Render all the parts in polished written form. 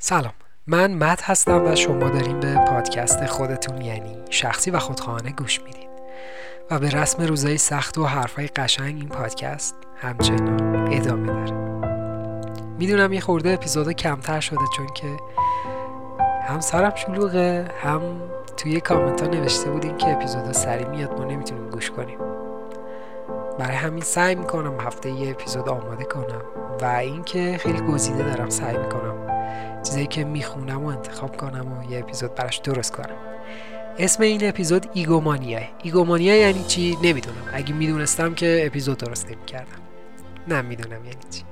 سلام، من مد هستم و شما دارین به پادکست خودتون یعنی شخصی و خودخواهانه گوش میدین و به رسم روزای سخت و حرفای قشنگ این پادکست همچنان ادامه داره. میدونم یه خورده اپیزودا کمتر شده چون که هم سرم شلوغه، هم توی کامنت ها نوشته بودین که اپیزودا سریع میاد ما نمیتونیم گوش کنیم. برای همین سعی میکنم هفته یه اپیزود آماده کنم و اینکه خیلی گزیده دارم سعی میکنم چیزایی که میخونم و انتخاب کنم و یه اپیزود براش درست کنم. اسم این اپیزود ایگومانیا یعنی چی؟ نمیدونم. اگه میدونستم که اپیزود درست نمیکردم. نمیدونم یعنی چی.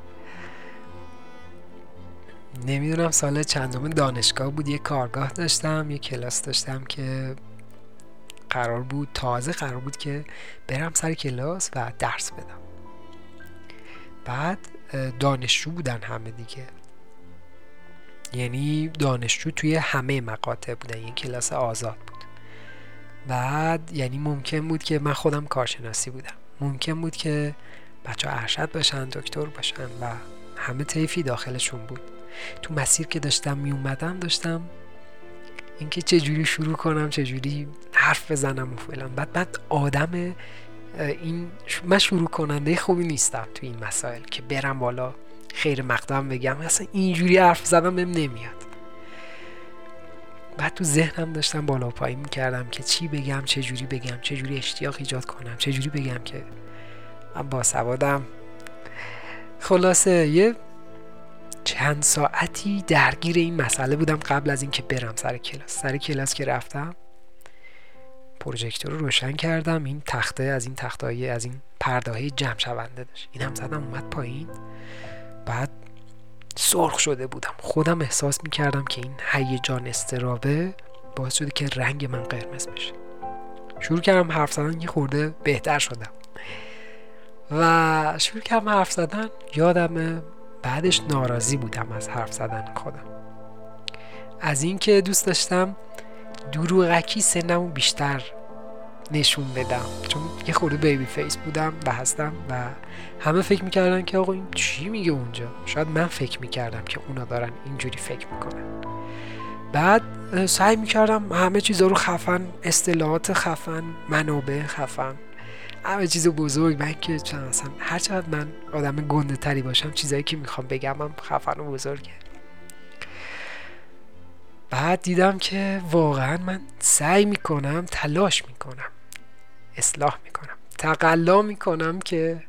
نمیدونم سال چندم دانشگاه بود، یه کارگاه داشتم، یه کلاس داشتم که قرار بود که برم سر کلاس و درس بدم. بعد دانشجو بودن همه دیگه، یعنی دانشجو توی همه مقاطع بودن، یه کلاس آزاد بود. بعد یعنی ممکن بود که من خودم کارشناسی بودم، ممکن بود که بچه ارشد باشن، دکتر باشن و همه طیفی داخلشون بود. تو مسیر که داشتم می اومدم داشتم اینکه چجوری شروع کنم، چجوری حرف بزنم و فلان. بعد آدم این من شروع کننده خوبی نیستم تو این مسائل که برم بالا خیر مقدم بگم، اصلا اینجوری حرف زدم بهم نمیاد. بعد تو ذهنم داشتم بالا و پایین میکردم که چی بگم، چجوری بگم، چجوری اشتیاق ایجاد کنم، چجوری بگم که من باسوادم. خلاصه یه چند ساعتی درگیر این مسئله بودم قبل از این که برم سر کلاس. سر کلاس که رفتم پروژکتور رو روشن کردم، این تخته از این تختایی از این پرده‌های جمع شونده داشت، اینم زدم اومد پایین. بعد سرخ شده بودم، خودم احساس میکردم که این هیجان استرابه باعث شده که رنگ من قرمز بشه. شروع کردم حرف زدن، یه خورده بهتر شدم و شروع کردم حرف زدن. یادمه بعدش ناراضی بودم از حرف زدن خودم، از این که دوست داشتم دروغکی سنمو بیشتر نشون بدم، چون یه خورده بیبی فیس بودم و هستم و همه فکر میکردن که آقا این چی میگه اونجا. شاید من فکر میکردم که اونا دارن اینجوری فکر میکنن. بعد سعی میکردم همه چیزا رو خفن، اصطلاحات خفن، منابع خفن، همه چیزو بزرگ. من که اصلا هر چقدر من آدم گنده تری باشم چیزایی که میخوام بگم هم خفن و بزرگه. بعد دیدم که واقعا من سعی میکنم، تلاش میکنم، اصلاح میکنم، تقلا میکنم که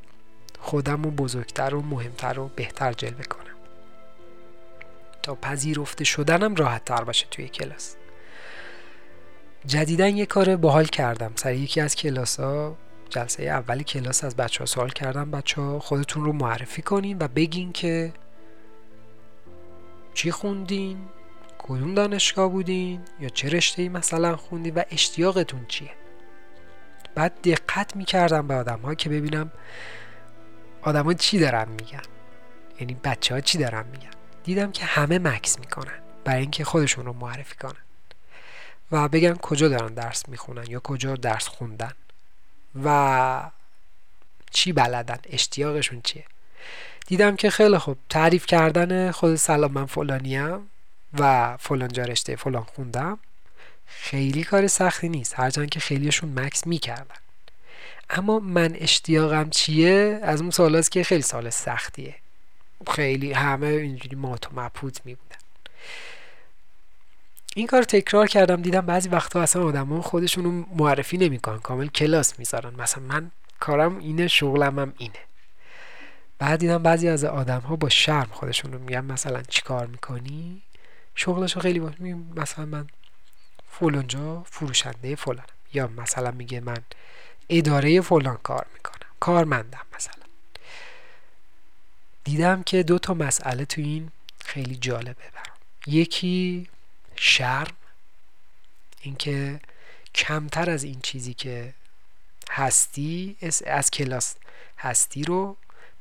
خودم رو بزرگتر و مهمتر و بهتر جلوه کنم تا پذیرفته شدنم راحت تر باشه توی کلاس. جدیدن یه کار باحال کردم سر یکی از کلاس‌ها. جلسه اول کلاس از بچه‌ها سوال کردم بچه‌ها خودتون رو معرفی کنین و بگین که چی خوندین، کدوم دانشگاه بودین یا چه رشته‌ای مثلا خوندین و اشتیاقتون چیه. بعد دقت می‌کردم به آدم‌ها که ببینم آدم‌ها چی دارن میگن، یعنی بچه‌ها چی دارن میگن. دیدم که همه مکث می‌کنن برای اینکه خودشون رو معرفی کنن و بگن کجا دارن درس می‌خونن یا کجا درس خوندن و چی بلدن، اشتیاقشون چیه. دیدم که خیلی خوب تعریف کردن خود سلام من فلانیم و فلان جا رشته فلان خوندم خیلی کار سختی نیست، هرچند که خیلیشون مکس میکردن. اما من اشتیاقم چیه از اون سوال هاست که خیلی سوال سختیه، خیلی همه اینجوری مات و مبهوت میبودن. این کار تکرار کردم. دیدم بعضی وقتا اصلا آدما خودشونو معرفی نمیکنن، کامل کلاس میذارن، مثلا من کارم اینه، شغلم هم اینه. بعد دیدم بعضی از آدم‌ها با شرم خودشونو میگن، مثلا چیکار میکنی؟ شغلشو خیلی باش میگه، مثلا من فلانجا فروشنده فلانم، یا مثلا میگه من اداره فلان کار میکنم، کارمندم مثلا. دیدم که دو تا مسئله تو این خیلی جالبه برام. یکی شرم، اینکه کمتر از این چیزی که هستی از کلاس هستی رو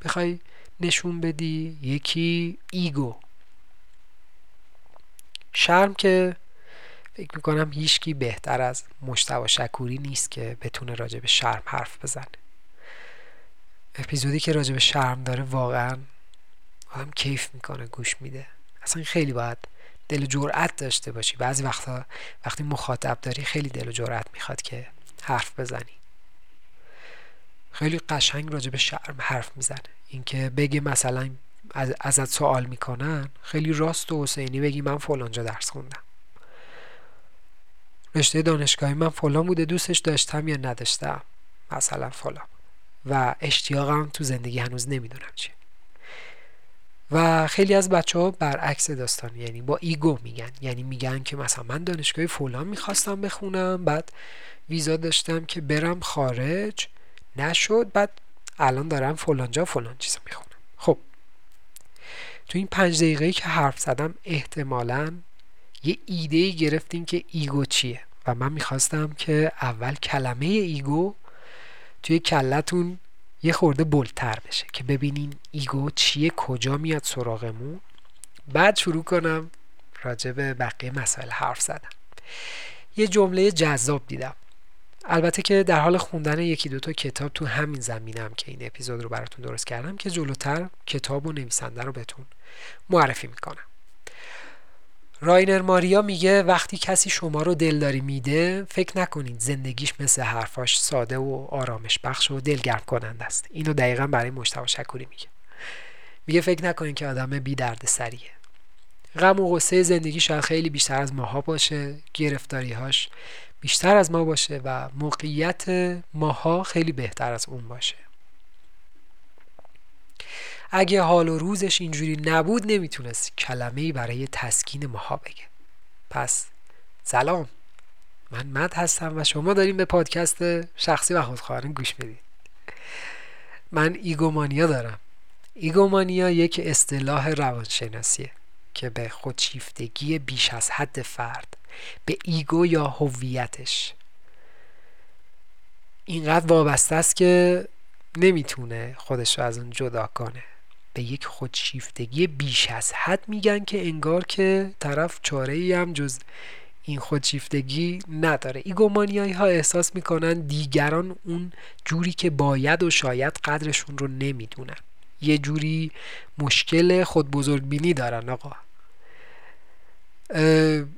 بخوای نشون بدی. یکی ایگو، شرم که فکر میکنم هیچکی بهتر از مشتاق شکوری نیست که بتونه راجع به شرم حرف بزنه. اپیزودی که راجع به شرم داره واقعا آدم کیف میکنه گوش میده. اصلا خیلی باید دل و جرأت داشته باشی. بعضی وقتا وقتی مخاطب داری خیلی دل و جرأت میخواد که حرف بزنی. خیلی قشنگ راجع به شرم حرف میزنه. اینکه بگی مثلا ازت سوال میکنن خیلی راست و حسینی بگی من فلانجا درس خوندم، رشته دانشگاهی من فلان بوده، دوستش داشتم یا نداشتم مثلا فلان، و اشتیاقم تو زندگی هنوز نمیدونم چیه. و خیلی از بچه‌ها برعکس داستان، یعنی با ایگو میگن، یعنی میگن که مثلا من دانشگاه فلان میخواستم بخونم، بعد ویزا داشتم که برم خارج نشد، بعد الان دارم فلانجا فلان چیزو میخونم. خب تو این 5 دقیقه‌ای که حرف زدم احتمالاً یه ایده‌ای گرفتیم که ایگو چیه، و من میخواستم که اول کلمه ایگو توی کلتون یه خورده بولتر بشه که ببینین ایگو چیه، کجا میاد سراغمون، بعد شروع کنم راجع به بقیه مسائل حرف زدن. یه جمله جذاب دیدم، البته که در حال خوندن 1-2 تا کتاب تو همین زمینم که این اپیزود رو براتون درست کردم که جلوتر کتاب و نویسنده رو بهتون معرفی میکنم. راینر ماریا میگه وقتی کسی شما رو دلداری میده فکر نکنید زندگیش مثل حرفاش ساده و آرامش بخش و دلگرم کننده است. اینو دقیقاً برای مشتاق شکوری میگه فکر نکنید که آدم بی درد سریه. غم و غصه زندگی شاید خیلی بیشتر از ماها باشه، گرفتاریهاش بیشتر از ما باشه و موقعیت ماها خیلی بهتر از اون باشه. اگه حال و روزش اینجوری نبود نمیتونست کلمه‌ای برای تسکین ماها بگه. پس سلام، من مد هستم و شما دارین به پادکست شخصی و خودخوانه گوش میدین. من ایگومانیا دارم. ایگومانیا یک اصطلاح روانشناسیه که به خودشیفتگی بیش از حد فرد، به ایگو یا هویتش اینقدر وابسته است که نمیتونه خودش رو از اون جدا کنه. به یک خودشیفتگی بیش از حد میگن که انگار که طرف چاره‌ای هم جز این خودشیفتگی نداره. ایگومانیایی ها احساس میکنن دیگران اون جوری که باید و شاید قدرشون رو نمیدونن، یه جوری مشکل خود بزرگبینی دارن، آقا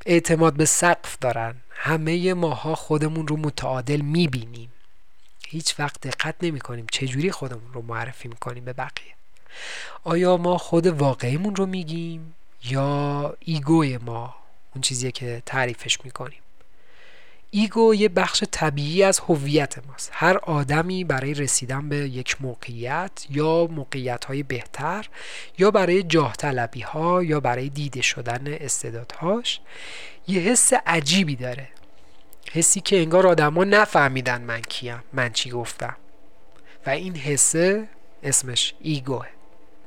اعتماد به سقف دارن. همه ماها خودمون رو متعادل میبینیم، هیچ وقت دقت نمی‌کنیم چجوری خودمون رو معرفی می‌کنیم به بقیه. آیا ما خود واقعیمون رو میگیم یا ایگوی ما اون چیزیه که تعریفش می‌کنیم؟ ایگو یه بخش طبیعی از هویت ماست. هر آدمی برای رسیدن به یک موقعیت یا موقعیت‌های بهتر یا برای جاه طلبی‌ها یا برای دیده شدن استعدادهاش یه حس عجیبی داره، حسی که انگار آدما نفهمیدن من کیم، من چی گفتم، و این حسه اسمش ایگوه.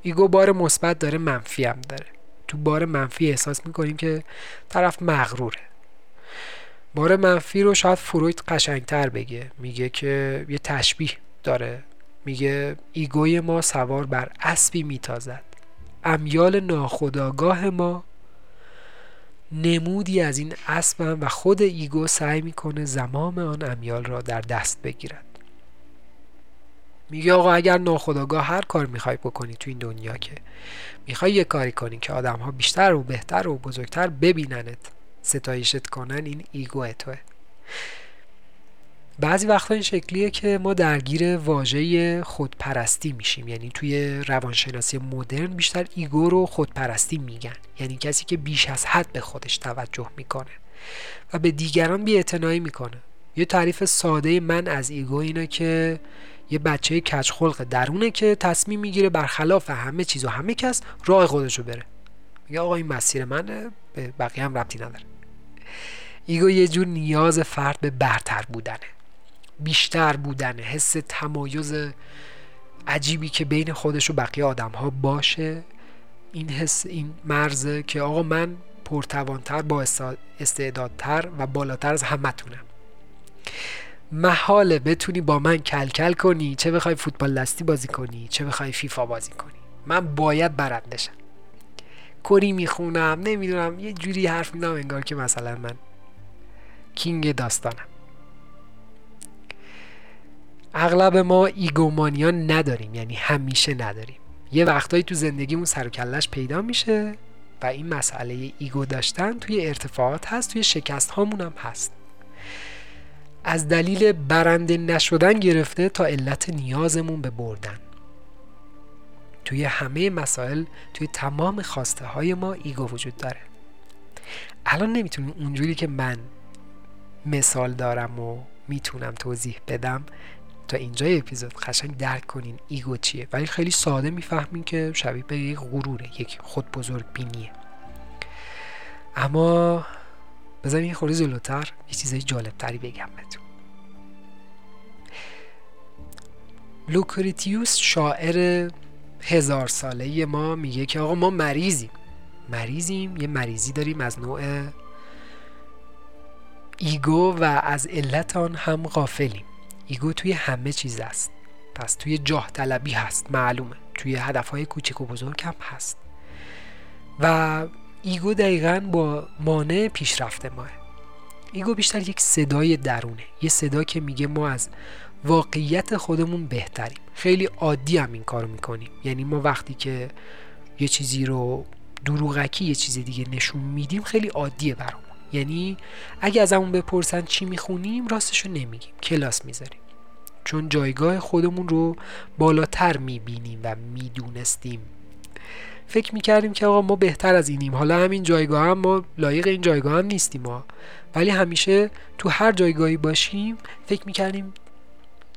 ایگو بار مثبت داره، منفی هم داره. تو بار منفی احساس میکنیم که طرف مغروره. بار منفی رو شاید فروید قشنگتر بگه، میگه که یه تشبیه داره، میگه ایگوی ما سوار بر اسبی میتازد، امیال ناخودآگاه ما نمودی از این اسبم و خود ایگو سعی میکنه زمام آن امیال را در دست بگیرد. میگه آقا اگر ناخودآگاه هر کار میخوای بکنی تو این دنیا که میخوای یه کاری کنی که آدم ها بیشتر و بهتر و بزرگتر ببیننت، ستایشت کنن، این ایگو توه. بعضی وقتا این شکلیه که ما درگیر واژه خودپرستی میشیم، یعنی توی روانشناسی مدرن بیشتر ایگو رو خودپرستی میگن، یعنی کسی که بیش از حد به خودش توجه میکنه و به دیگران بی‌اعتنایی میکنه. یه تعریف ساده من از ایگو اینه که یه بچه کجخلق درونه که تصمیم میگیره برخلاف همه چیز و همه کس راه خودش رو بره، میگه آقا این مسیر منه، به بقیه هم ربطی نداره. ایگو یه جور نیاز فرد به برتر بودنه، بیشتر بودن، حس تمایز عجیبی که بین خودش و بقیه آدم‌ها باشه. این حس، این مرزه که آقا من پرتوان‌تر، با استعدادتر و بالاتر از همتونم، محاله بتونی با من کلکل کنی، چه بخوای فوتبال دستی بازی کنی، چه بخوای فیفا بازی کنی، من باید برنده شم. کری میخونم، نمیدونم، یه جوری حرف می‌زنم انگار که مثلا من کینگ داستانم. اغلب ما ایگومانیا نداریم، یعنی همیشه نداریم. یه وقتایی تو زندگیمون سر و کله‌اش پیدا میشه و این مسئله ایگو داشتن توی ارتفاعات هست، توی شکست هامون هم هست. از دلیل برنده نشدن گرفته تا علت نیازمون به بردن، توی همه مسائل، توی تمام خواسته های ما ایگو وجود داره. الان نمیتونیم اونجوری که من مثال دارم و میتونم توضیح بدم. تا اینجای اپیزود قشنگ درک کنین ایگو چیه، ولی خیلی ساده میفهمین که شبیه به یک غروره، یک خود بزرگ بینیه. اما بذارین یه خورده جلوتر یه چیزای جالبتری بگم بهتون. لوکرتیوس شاعر 1000 ساله ما میگه که آقا ما مریضیم، یه مریضی داریم از نوع ایگو و از علت آن هم غافلیم. ایگو توی همه چیز است، پس توی جاه طلبی هست، معلومه، توی هدفهای کوچک و بزرگ هم هست و ایگو دقیقاً با مانع پیشرفت ماه. ایگو بیشتر یک صدای درونه، یه صدا که میگه ما از واقعیت خودمون بهتریم. خیلی عادی هم این کارو میکنیم، یعنی ما وقتی که یه چیزی رو دروغکی یه چیز دیگه نشون میدیم خیلی عادیه برامون. یعنی اگه ازمون بپرسن چی میخونیم راستشو نمیگیم، کلاس میذاریم، چون جایگاه خودمون رو بالاتر میبینیم و میدونستیم. فکر میکردیم که آقا ما بهتر از اینیم، حالا همین جایگاه هم ما لایق این جایگاه هم نیستیم ما، ولی همیشه تو هر جایگاهی باشیم فکر میکردیم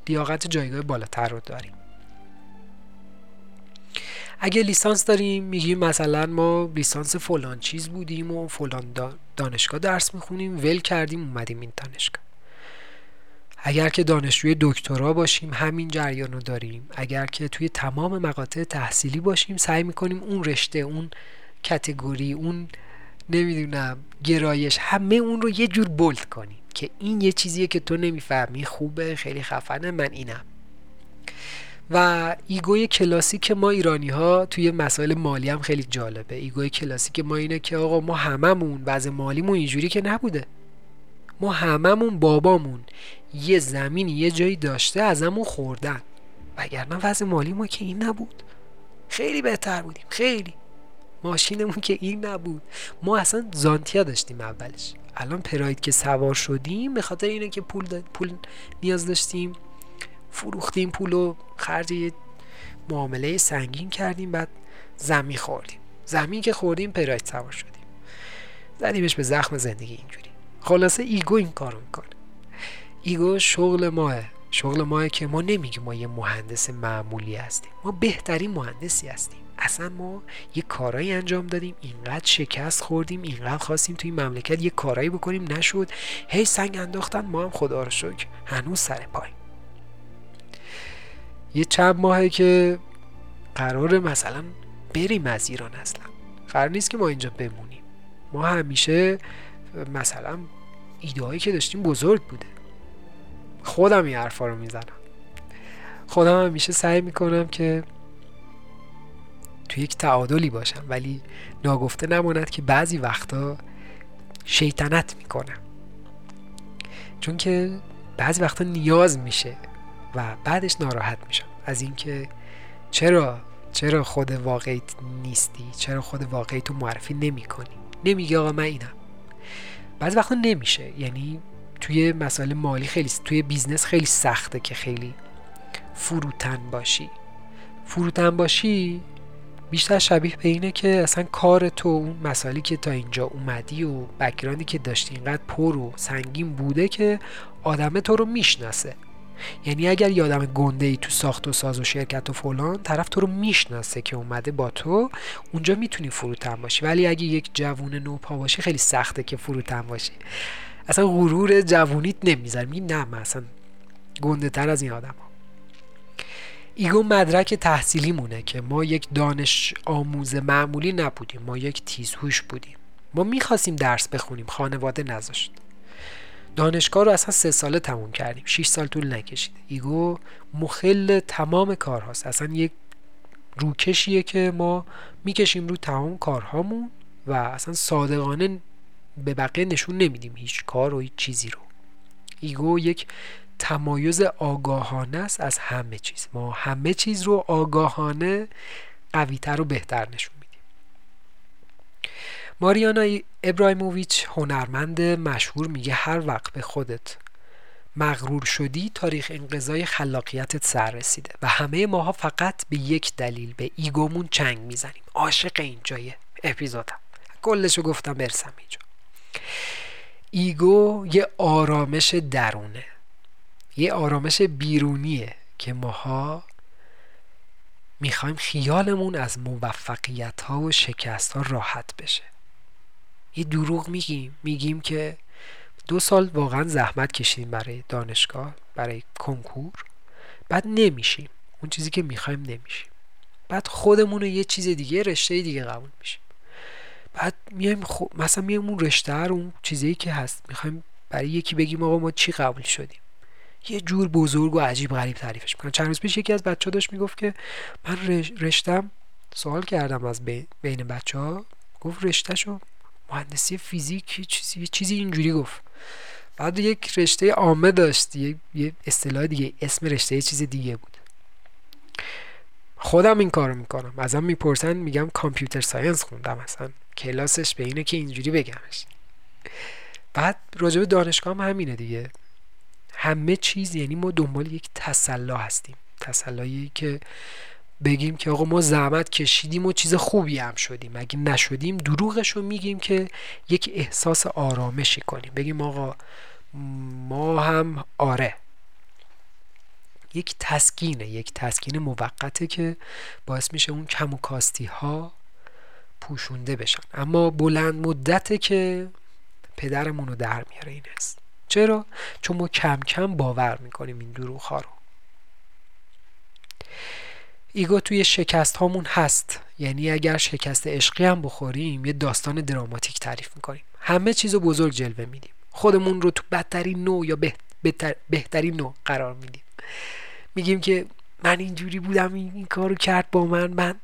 لیاقت جایگاه بالاتر رو داریم. اگه لیسانس داریم میگیم مثلا ما لیسانس فلان چیز بودیم و فلان دانشگاه درس میخونیم، ول کردیم اومدیم این دانشگاه. اگر که دانشجوی دکترا باشیم همین جریان رو داریم. اگر که توی تمام مقاطع تحصیلی باشیم سعی میکنیم اون رشته، اون کتگوری، اون نمیدونم گرایش، همه اون رو یه جور بولد کنیم که این یه چیزیه که تو نمیفهمی، خوبه، خیلی خفنه، من اینم. و ایگوی کلاسیک ما ایرانی ها توی مسائل مالی هم خیلی جالبه. ایگوی کلاسیک ما اینه که آقا ما هممون وضع مالیمون اینجوری که نبوده، ما هممون بابامون یه زمین یه جایی داشته ازمون خوردن، وگرنه وضع مالی ما که این نبود، خیلی بهتر بودیم، خیلی، ماشینمون که این نبود، ما اصلا زانتیا داشتیم اولش، الان پراید که سوار شدیم به خاطر اینه که پول نیاز داشتیم، فروختیم پولو، خرج معامله سنگین کردیم، بعد زمین خوردیم، زمین که خوردیم پراید سوار شدیم، زدیمش به زخم زندگی. اینجوری خلاصه ایگو این کارو میکنه. ایگو شغل ماه که ما نمیگیم ما یه مهندس معمولی هستیم، ما بهترین مهندسی هستیم، اصلا ما یه کارایی انجام دادیم، اینقدر شکست خوردیم، اینقدر خواستیم توی مملکت یه کارایی بکنیم نشد، هی سنگ انداختن، ما هم خدا رو شکر هنوز سر پاییم. یه چند ماهه که قراره مثلا بریم از ایران، اصلا قرار نیست که ما اینجا بمونیم. ما همیشه مثلا ایده‌هایی که داشتیم بزرگ بوده. خودم این حرفا رو میزنم، خودم همیشه سعی میکنم که توی یک تعادلی باشم، ولی ناگفته نماند که بعضی وقتا شیطنت میکنم، چون که بعضی وقتا نیاز میشه و بعدش ناراحت میشم از این که چرا خود واقعیت نیستی، چرا خود واقعیت رو معرفی نمی کنی، نمیگی آقا من اینم. بعضی وقتا نمیشه، یعنی توی مسائل مالی خیلی، توی بیزنس خیلی سخته که خیلی فروتن باشی. بیشتر شبیه به اینه که اصلا کار تو، اون مسائلی که تا اینجا اومدی و بک‌گراندی که داشتی اینقدر پر و سنگین بوده که آدم تو رو میشناسه. یعنی اگر یه آدم گنده‌ای تو ساخت و ساز و شرکت و فلان، طرف تو رو میشناسه که اومده با تو، اونجا میتونی فروتن باشی. ولی اگه یک جوون نوپا باشی خیلی سخته که فروتن باشی، اصلا غرور جوونیت نمیذاره، میگی نه من اصلا گنده تر از این آدم ها. ایگو مدرک تحصیلی مونه که ما یک دانش آموز معمولی نبودیم، ما یک تیزهوش بودیم، ما میخواستیم درس بخونیم، خانواده نذاشت، دانشگاه رو اصلا 3 ساله تموم کردیم، 6 سال طول نکشید. ایگو مخل تمام کار هاست، اصلا یک روکشیه که ما میکشیم رو تمام کارهامون و اصلا صادقانه به بقیه نشون نمیدیم هیچ کار و هیچ چیزی رو. ایگو یک تمایز آگاهانه است از همه چیز، ما همه چیز رو آگاهانه قوی‌تر و بهتر نشون میدیم. ماریانا ابراهیموویچ هنرمند مشهور میگه هر وقت به خودت مغرور شدی تاریخ انقضای خلاقیتت سر رسیده و همه ماها فقط به یک دلیل به ایگومون چنگ میزنیم. عاشق این جایه اپیزودم، کلشو گفتم برسم اینجا. ایگو یه آرامش درونه، یه آرامش بیرونیه که ماها میخوایم خیالمون از موفقیت ها و شکست ها راحت بشه. یه دروغ میگیم که 2 سال واقعا زحمت کشیدیم برای دانشگاه، برای کنکور، بعد نمیشیم اون چیزی که میخوایم، نمیشیم، بعد خودمون رو یه چیز دیگه، رشته دیگه قبول میشیم، بعد میایم اون رشته رو، اون چیزی که هست میخوایم برای یکی بگیم آقا ما چی قبول شدیم، یه جور بزرگ و عجیب غریب تعریفش میکنن. چند روز پیش یکی از بچه‌ها داشت میگفت که من رشتم، سوال کردم از بین بچه‌ها، گفت رشته‌شو مهندسی فیزیک چیزی اینجوری گفت. بعد یک رشته عامه داشت، یه اصطلاح دیگه، اسم رشته چیز دیگه بود. خودم این کارو میکنم، ازم میپرسن میگم کامپیوتر ساینس خوندم، مثلا کلاسش به اینه که اینجوری بگمش. بعد راجع به دانشگاه هم همینه دیگه، همه چیز، یعنی ما دنبال یک تسلا هستیم، تسلایی که بگیم که آقا ما زحمت کشیدیم و چیز خوبی هم شدیم، اگه نشدیم دروغشو میگیم که یک احساس آرامشی کنیم، بگیم آقا ما هم آره. یک تسکین موقته که باعث میشه اون کم و کاستی ها پوشونده بشن، اما بلند مدته که پدرمونو در میاره این است. چرا؟ چون ما کم کم باور میکنیم این دروغ‌ها رو. ایگو توی شکست هامون هست، یعنی اگر شکست عشقی هم بخوریم یه داستان دراماتیک تعریف میکنیم، همه چیزو بزرگ جلوه میدیم، خودمون رو تو بدترین نوع یا بهترین نوع قرار میدیم، میگیم که من اینجوری بودم، این کارو کرد با من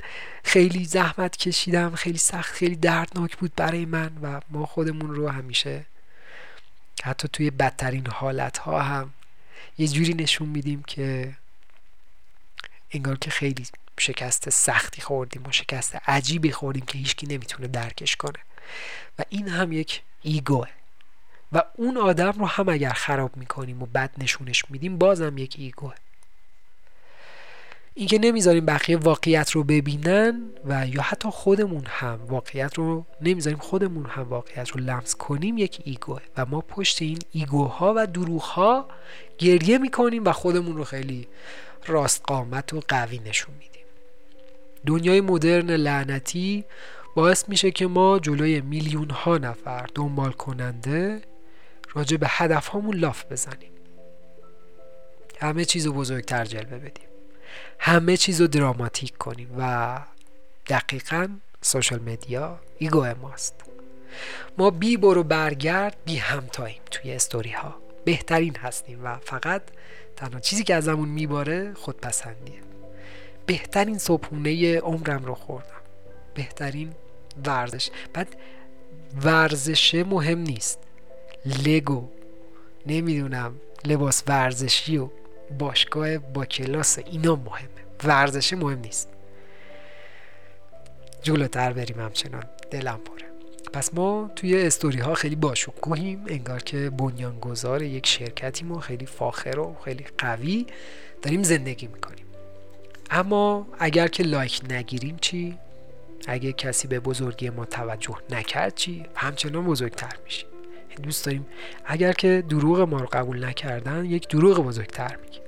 خیلی زحمت کشیدم، خیلی سخت، خیلی دردناک بود برای من. و ما خودمون رو همیشه حتی توی بدترین حالتها هم یه جوری نشون میدیم که انگار که خیلی شکست سختی خوردیم و شکست عجیبی خوردیم که هیچکی نمیتونه درکش کنه، و این هم یک ایگوه. و اون آدم رو هم اگر خراب میکنیم و بد نشونش میدیم بازم یک ایگوه. این که نمیذاریم بقیه واقعیت رو ببینن و یا حتی خودمون هم واقعیت رو لمس کنیم یک ایگوه، و ما پشت این ایگوها و دروغها گریه میکنیم و خودمون رو خیلی راست قامت و قوی نشون میدیم. دنیای مدرن لعنتی باعث میشه که ما جلوی میلیون ها نفر دنبال کننده راجع به هدف هامون لاف بزنیم، همه چیزو بزرگتر جلوه بدیم، همه چیزو دراماتیک کنیم، و دقیقاً سوشال مدیا ایگوه ماست. ما بی برو برگرد، بی همتاییم توی استوری ها، بهترین هستیم و فقط تنها چیزی که ازمون میباره خودپسندیه. بهترین صبحونه عمرم رو خوردم، بهترین ورزش، بعد ورزش مهم نیست، لگو، نمیدونم لباس ورزشی و باشگاه با کلاس اینا مهمه، ورزش مهم نیست. جلوتر بریم، همچنان دلم پره. پس ما توی استوری ها خیلی باشکوهیم، انگار که بنیانگذار یک شرکتیم و خیلی فاخر و خیلی قوی داریم زندگی میکنیم. اما اگر که لایک نگیریم چی؟ اگه کسی به بزرگی ما توجه نکرد چی؟ همچنان بزرگتر میشیم. دوست داریم اگر که دروغ ما رو قبول نکردن یک دروغ بزرگتر میگیم.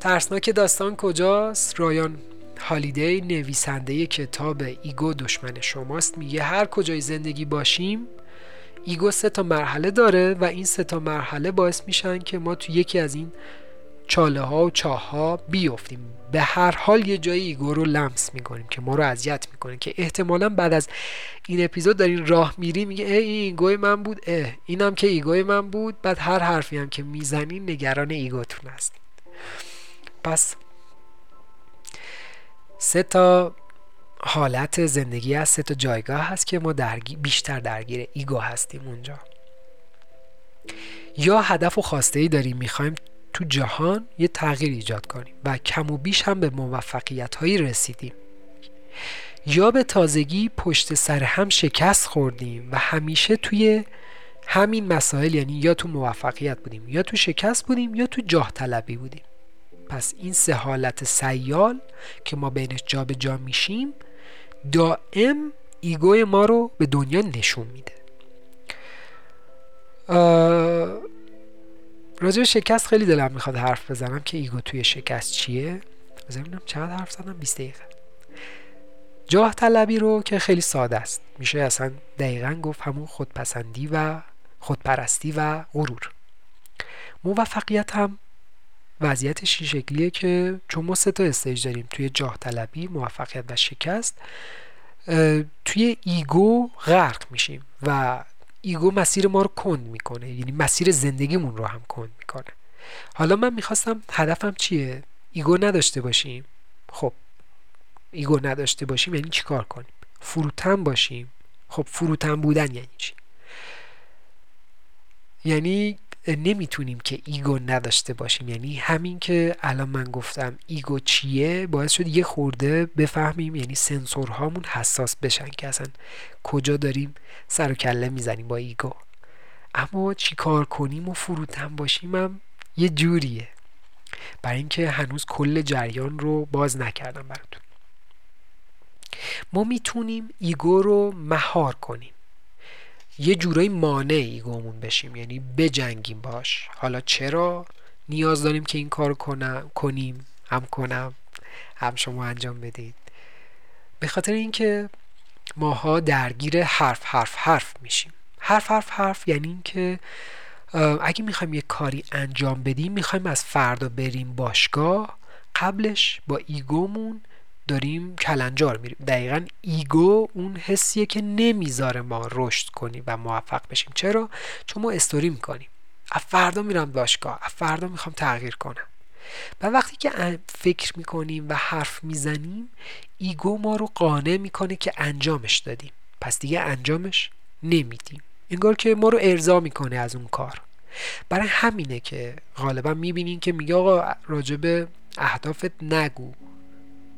ترسناک داستان کجاست؟ رایان هالیدی، نویسنده کتاب ایگو دشمن شماست، میگه هر کجای زندگی باشیم ایگو 3 مرحله داره و این 3 مرحله باعث میشن که ما تو یکی از این چاله ها و چاه ها بیافتیم. به هر حال یه جای ایگو رو لمس میکنیم که ما رو اذیت میکنه، که احتمالاً بعد از این اپیزود دارین راه میریم میگه این ایگوی من بود، اینم که ایگوی من بود. بعد هر حرفی هم که میزنین نگران ایگوتون هستین. پس 3 حالت زندگی هست، 3 جایگاه هست که ما بیشتر درگیر ایگو هستیم اونجا. یا هدف و خواسته‌ای داریم، میخوایم تو جهان یه تغییر ایجاد کنیم و کم و بیش هم به موفقیت‌هایی رسیدیم، یا به تازگی پشت سر هم شکست خوردیم و همیشه توی همین مسائل، یعنی یا تو موفقیت بودیم یا تو شکست بودیم یا تو جاه طلبی بودیم. پس این سه حالت سیال که ما بینش جا به جا میشیم دائم ایگوی ما رو به دنیا نشون میده. راجع شکست خیلی دلم میخواد حرف بزنم که ایگو توی شکست چیه. بزنم چقدر حرف زدم، 20 دقیقه. جاه طلبی رو که خیلی ساده است، میشه اصلا دقیقاً گفت همون خودپسندی و خودپرستی و غرور. موفقیت هم وضعیتش این شکلیه که چون ما سه تا استیج داریم توی جاه طلبی، موفقیت و شکست، توی ایگو غرق میشیم و ایگو مسیر ما رو کند میکنه، یعنی مسیر زندگیمون رو هم کند میکنه. حالا من میخواستم هدفم چیه؟ ایگو نداشته باشیم. خب ایگو نداشته باشیم یعنی چی کار کنیم؟ فروتن باشیم. خب فروتن بودن یعنی چی؟ یعنی نمیتونیم که ایگو نداشته باشیم. یعنی همین که الان من گفتم ایگو چیه باعث شد یه خورده بفهمیم، یعنی سنسورهامون حساس بشن که اصلا کجا داریم سر و کله میزنیم با ایگو. اما چی کار کنیم و فروتن باشیم هم یه جوریه، برای اینکه هنوز کل جریان رو باز نکردم براتون. ما میتونیم ایگو رو مهار کنیم، یه جورایی مانع ایگومون بشیم، یعنی بجنگیم باش. حالا چرا نیاز داریم که این کار کنیم؟ هم شما انجام بدید. به خاطر اینکه ماها درگیر حرف میشیم. حرف یعنی اینکه اگه میخوایم یه کاری انجام بدیم، میخوایم از فردا بریم باشگاه، قبلش با ایگومون داریم کلنجار میریم. دقیقاً ایگو اون حسیه که نمیذاره ما رشد کنیم و موفق بشیم. چرا؟ چون ما استوری میکنیم فردا میرم باشگاه، فردا میخوام تغییر کنم. و وقتی که فکر میکنیم و حرف میزنیم، ایگو ما رو قانع میکنه که انجامش دادیم، پس دیگه انجامش نمیدیم. انگار که ما رو ارضا میکنه از اون کار. برای همینه که غالبا میبینین که میگه آقا راجب اهدافت نگو،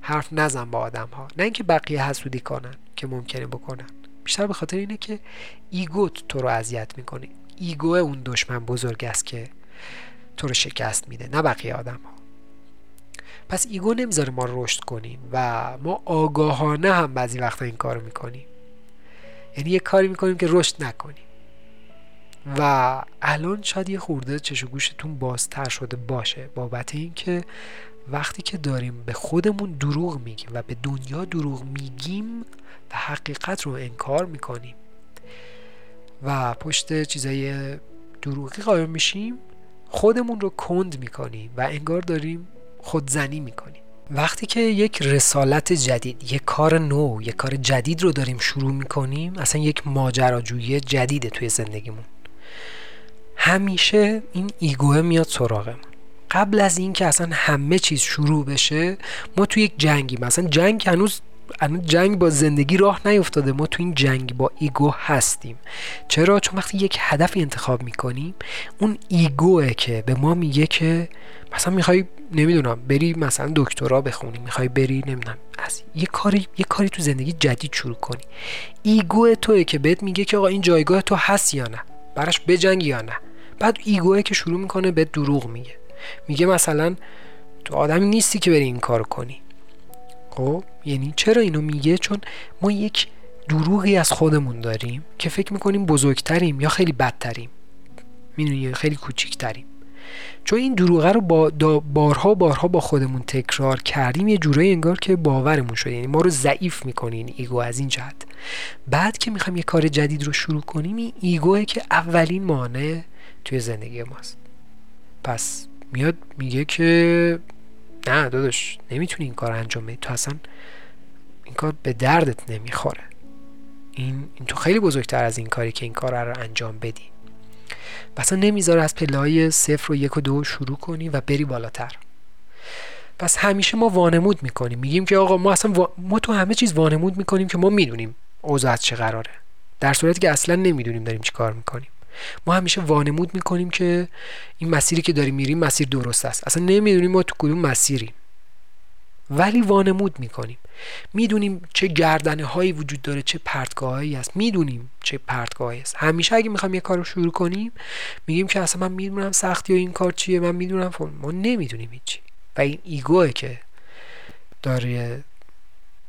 حرف نزن با آدم ها. نه اینکه بقیه حسودی کنن که ممکنه بکنن، بیشتر به خاطر اینه که ایگوت تو رو اذیت میکنه. ایگو اون دشمن بزرگ است که تو رو شکست میده، نه بقیه آدم ها. پس ایگو نمیذاره ما رشد کنیم و ما آگاهانه هم بعضی وقتا این کارو میکنیم، یعنی یه کاری میکنیم که رشد نکنیم. و الان شاید یه خورده چشم گوشتون بازتر شده باشه بابت اینکه وقتی که داریم به خودمون دروغ میگیم و به دنیا دروغ میگیم و حقیقت رو انکار میکنیم و پشت چیزای دروغی قایم میشیم، خودمون رو کند میکنیم و انگار داریم خودزنی میکنیم. وقتی که یک رسالت جدید، یک کار نو، یک کار جدید رو داریم شروع میکنیم، اصلا یک ماجراجویی جدیده توی زندگیمون، همیشه این ایگوه میاد سراغمون. قبل از این که اصلا همه چیز شروع بشه ما توی یک جنگیم. اصلا جنگ هنوز جنگ با زندگی راه نیفتاده، ما توی این جنگ با ایگو هستیم. چرا؟ چون وقتی یک هدفی انتخاب میکنیم، اون ایگوه که به ما میگه که مثلا میخوای نمیدونم بری مثلا دکترا بخونی، میخوای بری نمیدونم از یه کاری تو زندگی جدید شروع کنی، ایگوه توئه که بهت میگه که آقا این جایگاه تو هست یا نه، براش بجنگی یا نه. بعد ایگوه که شروع میکنه به دروغ میگه مثلا تو آدمی نیستی که بری این کارو کنی. خب یعنی چرا اینو میگه؟ چون ما یک دروغی از خودمون داریم که فکر میکنیم بزرگتریم یا خیلی بدتریم، میدونی، خیلی کوچیکتریم. چون این دروغه رو بارها با خودمون تکرار کردیم، یه جورایی انگار که باورمون شده، یعنی ما رو ضعیف میکنه این ایگو. از این جهت بعد که میخوایم یه کار جدید رو شروع کنیم، این ایگوئه که اولین مانع توی زندگی ماست. پس میاد میگه که نه داداش نمیتونی این کار انجام بدی، تو اصلا این کار به دردت نمیخوره، این تو خیلی بزرگتر از این کاری که این کار رو انجام بدی. پس نمیذاره از پله‌های 0 و 1 و 2 شروع کنی و بری بالاتر. پس همیشه ما وانمود میکنیم، میگیم که آقا ما اصلا ما تو همه چیز وانمود میکنیم که ما میدونیم اوضاع چه قراره، در صورتی که اصلا نمیدونیم داریم چیکار میکنیم. ما همیشه وانمود میکنیم که این مسیری که داریم میریم مسیر درست است، اصلا نمیدونیم ما تو کدوم مسیریم. ولی وانمود میکنیم. میدونیم چه گردنه هایی وجود داره، چه پرتگاهایی است، میدونیم چه پرتگاهی است. همیشه اگه میخوام یه کار رو شروع کنیم میگیم که اصلا من میدونم سختی و این کار چیه، من میدونم فلان. ما نمیدونیم هیچی و این ایگوئه که داره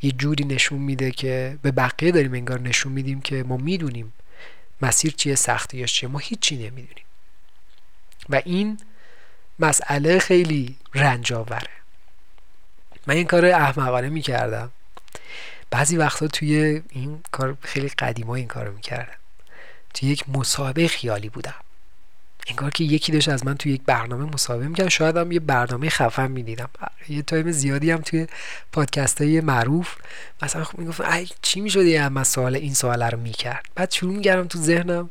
یه جوری نشون میده که به بقیه داریم انگار نشون میدیم که ما میدونیم مسیر چیه، سختیاش چیه، ما هیچی نمیدونیم و این مسئله خیلی رنجاوره. من این کار احمقانه میکردم بعضی وقتا، توی این کار خیلی قدیما این کارو میکردم، توی یک مسابقه خیالی بودم، انگار که یکی داشت از من توی یک برنامه مسابقه میکرد، شاید هم یه برنامه خفن میدیدم، یه تایم زیادی هم توی پادکست‌های معروف مثلا میگفتم ای چی میشد یه مسئله این سوالا رو میکرد، بعد شروع میکردم تو ذهنم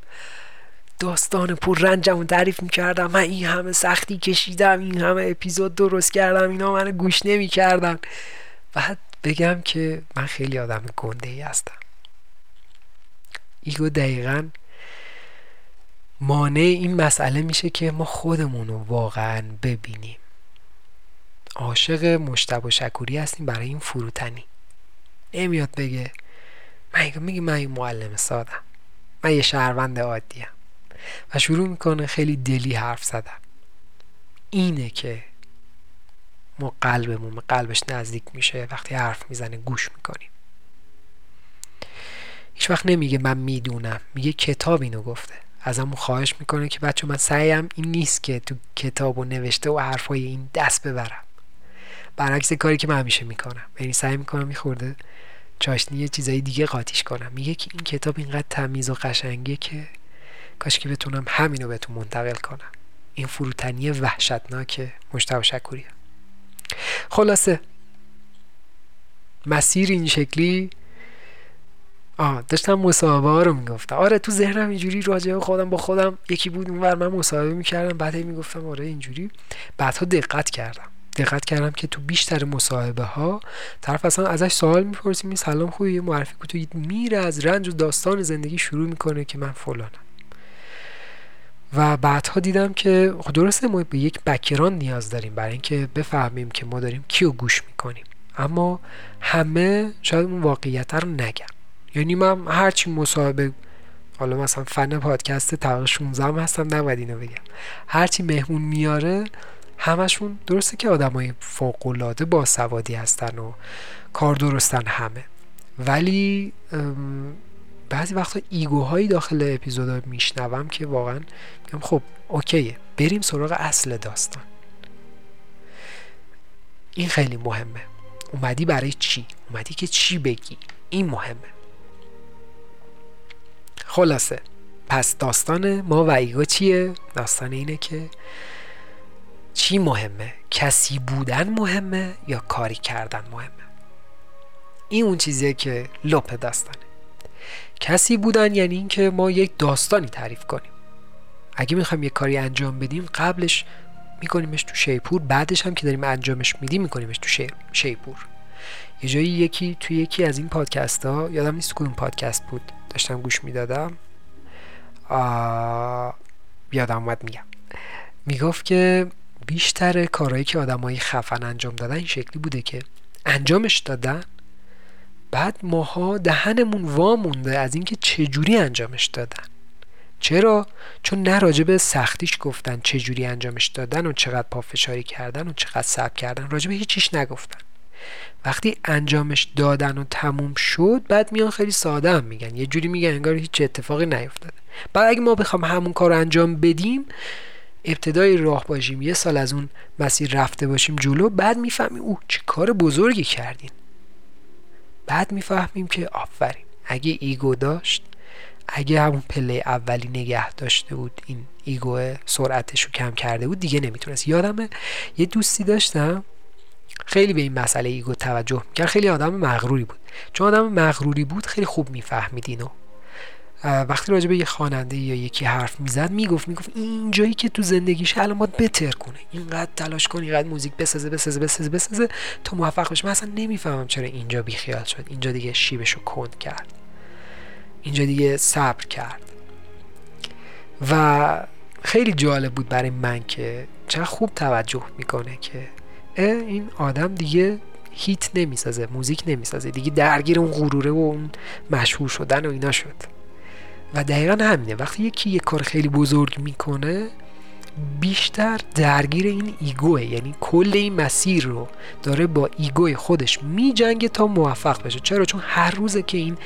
داستان پر رنجمو تعریف میکردم، من این همه سختی کشیدم، این همه اپیزود درست کردم، اینا منو گوش نمیکردن. بعد بگم که من خیلی آدم گنده‌ای هستم. ایگو دقیقاً مانع این مسئله میشه که ما خودمون رو واقعاً ببینیم. عاشق مشتاق شکوری هستیم برای این فروتنی. نمیاد بگه من یه معلم ساده‌ام، من یه شهروند عادی‌ام و شروع میکنه خیلی دلی حرف زدن. اینه که ما قلبمون به قلبش نزدیک میشه، وقتی حرف میزنه گوش میکنیم. هیچ وقت نمیگه من میدونم، میگه کتاب اینو گفته. ازمون خواهش میکنه که بچه من سعیم این نیست که تو کتابو نوشته و حرفای این دست ببرم، برعکس کاری که من همیشه میکنم، یعنی سعی میکنم میخورده چاشنی یه چیزای دیگه قاطیش کنم. میگه که این کتاب اینقدر تمیز و قشنگه که کاش که بتونم همینو بهتون منتقل کنم. این فروتنی وحشتناک مشتاق شکوری. خلاصه مسیر این شکلی داشتم مصاحبه ها رو میگفتم. آره تو ذهنم اینجوری راجع خودم با خودم یکی بود، اونور من مصاحبه میکردم، بعد میگفتم آره اینجوری. بعدها دقت کردم که تو بیشتر مصاحبه ها طرف اصلا ازش سوال میپرسیم، سلام خوبی، معرفی کو، تو میره از رنج و داستان زندگی شروع میکنه که من فلانم. و بعدها دیدم که درسته ما به یک بک‌گراند نیاز داریم برای اینکه بفهمیم که ما داریم کیو گوش میکنیم، اما همه شاید اون واقعیت رو نگن. یعنی من هرچی مصاحبه، حالا مثلا فن پادکست تقریبا 16 هستم، نباید اینو بگم، هرچی مهمون میاره همشون درسته که آدمای فوق‌العاده باسوادی هستن و کار درستن همه، ولی بعضی وقتا ایگوهایی داخل اپیزودا میشنوم که واقعا میگم خب اوکیه، بریم سراغ اصل داستان. این خیلی مهمه، اومدی برای چی، اومدی که چی بگی، این مهمه. خلاصه پس داستان ما و ایگو چیه؟ داستان اینه که چی مهمه، کسی بودن مهمه یا کاری کردن مهمه. این اون چیزیه که لپ داستانه. کسی بودن یعنی این که ما یک داستانی تعریف کنیم. اگه میخوایم یک کاری انجام بدیم، قبلش میکنیمش تو شیپور، بعدش هم که داریم انجامش میدیم میکنیمش تو شیپور. یه جایی توی یکی از این پادکست ها، یادم نیست کدوم پادکست بود، داشتم گوش میدادم، یادم اومد میگم، میگفت که بیشتر کارهایی که آدمای خفن انجام دادن این شکلی بوده که انجامش دادن، بعد ماها دهنمون وا مونده از اینکه چجوری انجامش دادن. چرا؟ چون نه راجب سختیش گفتن، چجوری انجامش دادن و چقدر پافشاری کردن و چقدر صبر کردن، راجب هیچیش نگفتن. وقتی انجامش دادن و تموم شد، بعد میان خیلی ساده هم میگن، یه جوری میگن انگار هیچ اتفاقی نیفتاده. بعد اگه ما بخوام همون کار انجام بدیم، ابتدای راه باشیم، یه سال از اون مسیر رفته باشیم جلو، بعد میفهمیم اوه چه کار بزرگی کردین. بعد میفهمیم که آفرین، اگه ایگو داشت، اگه همون پله اولی نگه داشته بود، این ایگو سرعتشو کم کرده بود، دیگه نمیتونست. یادمه یه دوستی داشتم خیلی به این مسئله ایگو توجه میکرد، خیلی آدم مغروری بود. چون آدم مغروری بود خیلی خوب میفهمید اینو. وقتی راجع به یه خواننده یا یکی حرف میزد، میگفت این جایی که تو زندگیش الان باید بهتر کنه، اینقدر تلاش کنه، اینقدر موزیک بسازه تا موفق بشه. من اصلا نمیفهمم چرا اینجا بیخیال شد، اینجا دیگه شیبشو کند کرد، اینجا دیگه صبر کرد. و خیلی جالب بود برای من که چقدر خوب توجه میکنه که این آدم دیگه هیت نمیسازه، موزیک نمیسازه دیگه، درگیر اون غروره و اون مشهور شدن و اینا شد. و دقیقا همینه، وقتی یکی یک کار خیلی بزرگ میکنه بیشتر درگیر این ایگوه، یعنی کل این مسیر رو داره با ایگوی خودش میجنگه تا موفق بشه. چرا؟ چون هر روزه که این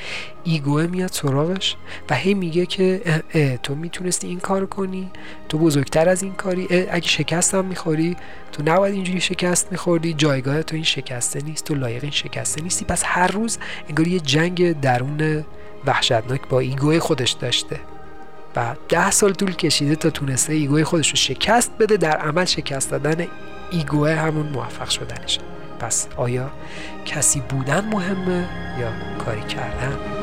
ایگوه میاد سراغش و هی میگه که اه اه تو میتونستی این کار کنی، تو بزرگتر از این کاری، اگه شکست هم میخوری تو نباید اینجوری شکست میخوردی، جایگاه تو این شکسته نیست، تو لایق این شکسته نیستی. پس هر روز انگار یه جنگ درون وحشتناک با ایگوی خودش داشته و 10 سال طول کشیده تا تونسته ایگوی خودش رو شکست بده. در عمل شکست دادن ایگوه همون موفق شدنشه. پس آیا کسی بودن مهمه یا کاری کردن؟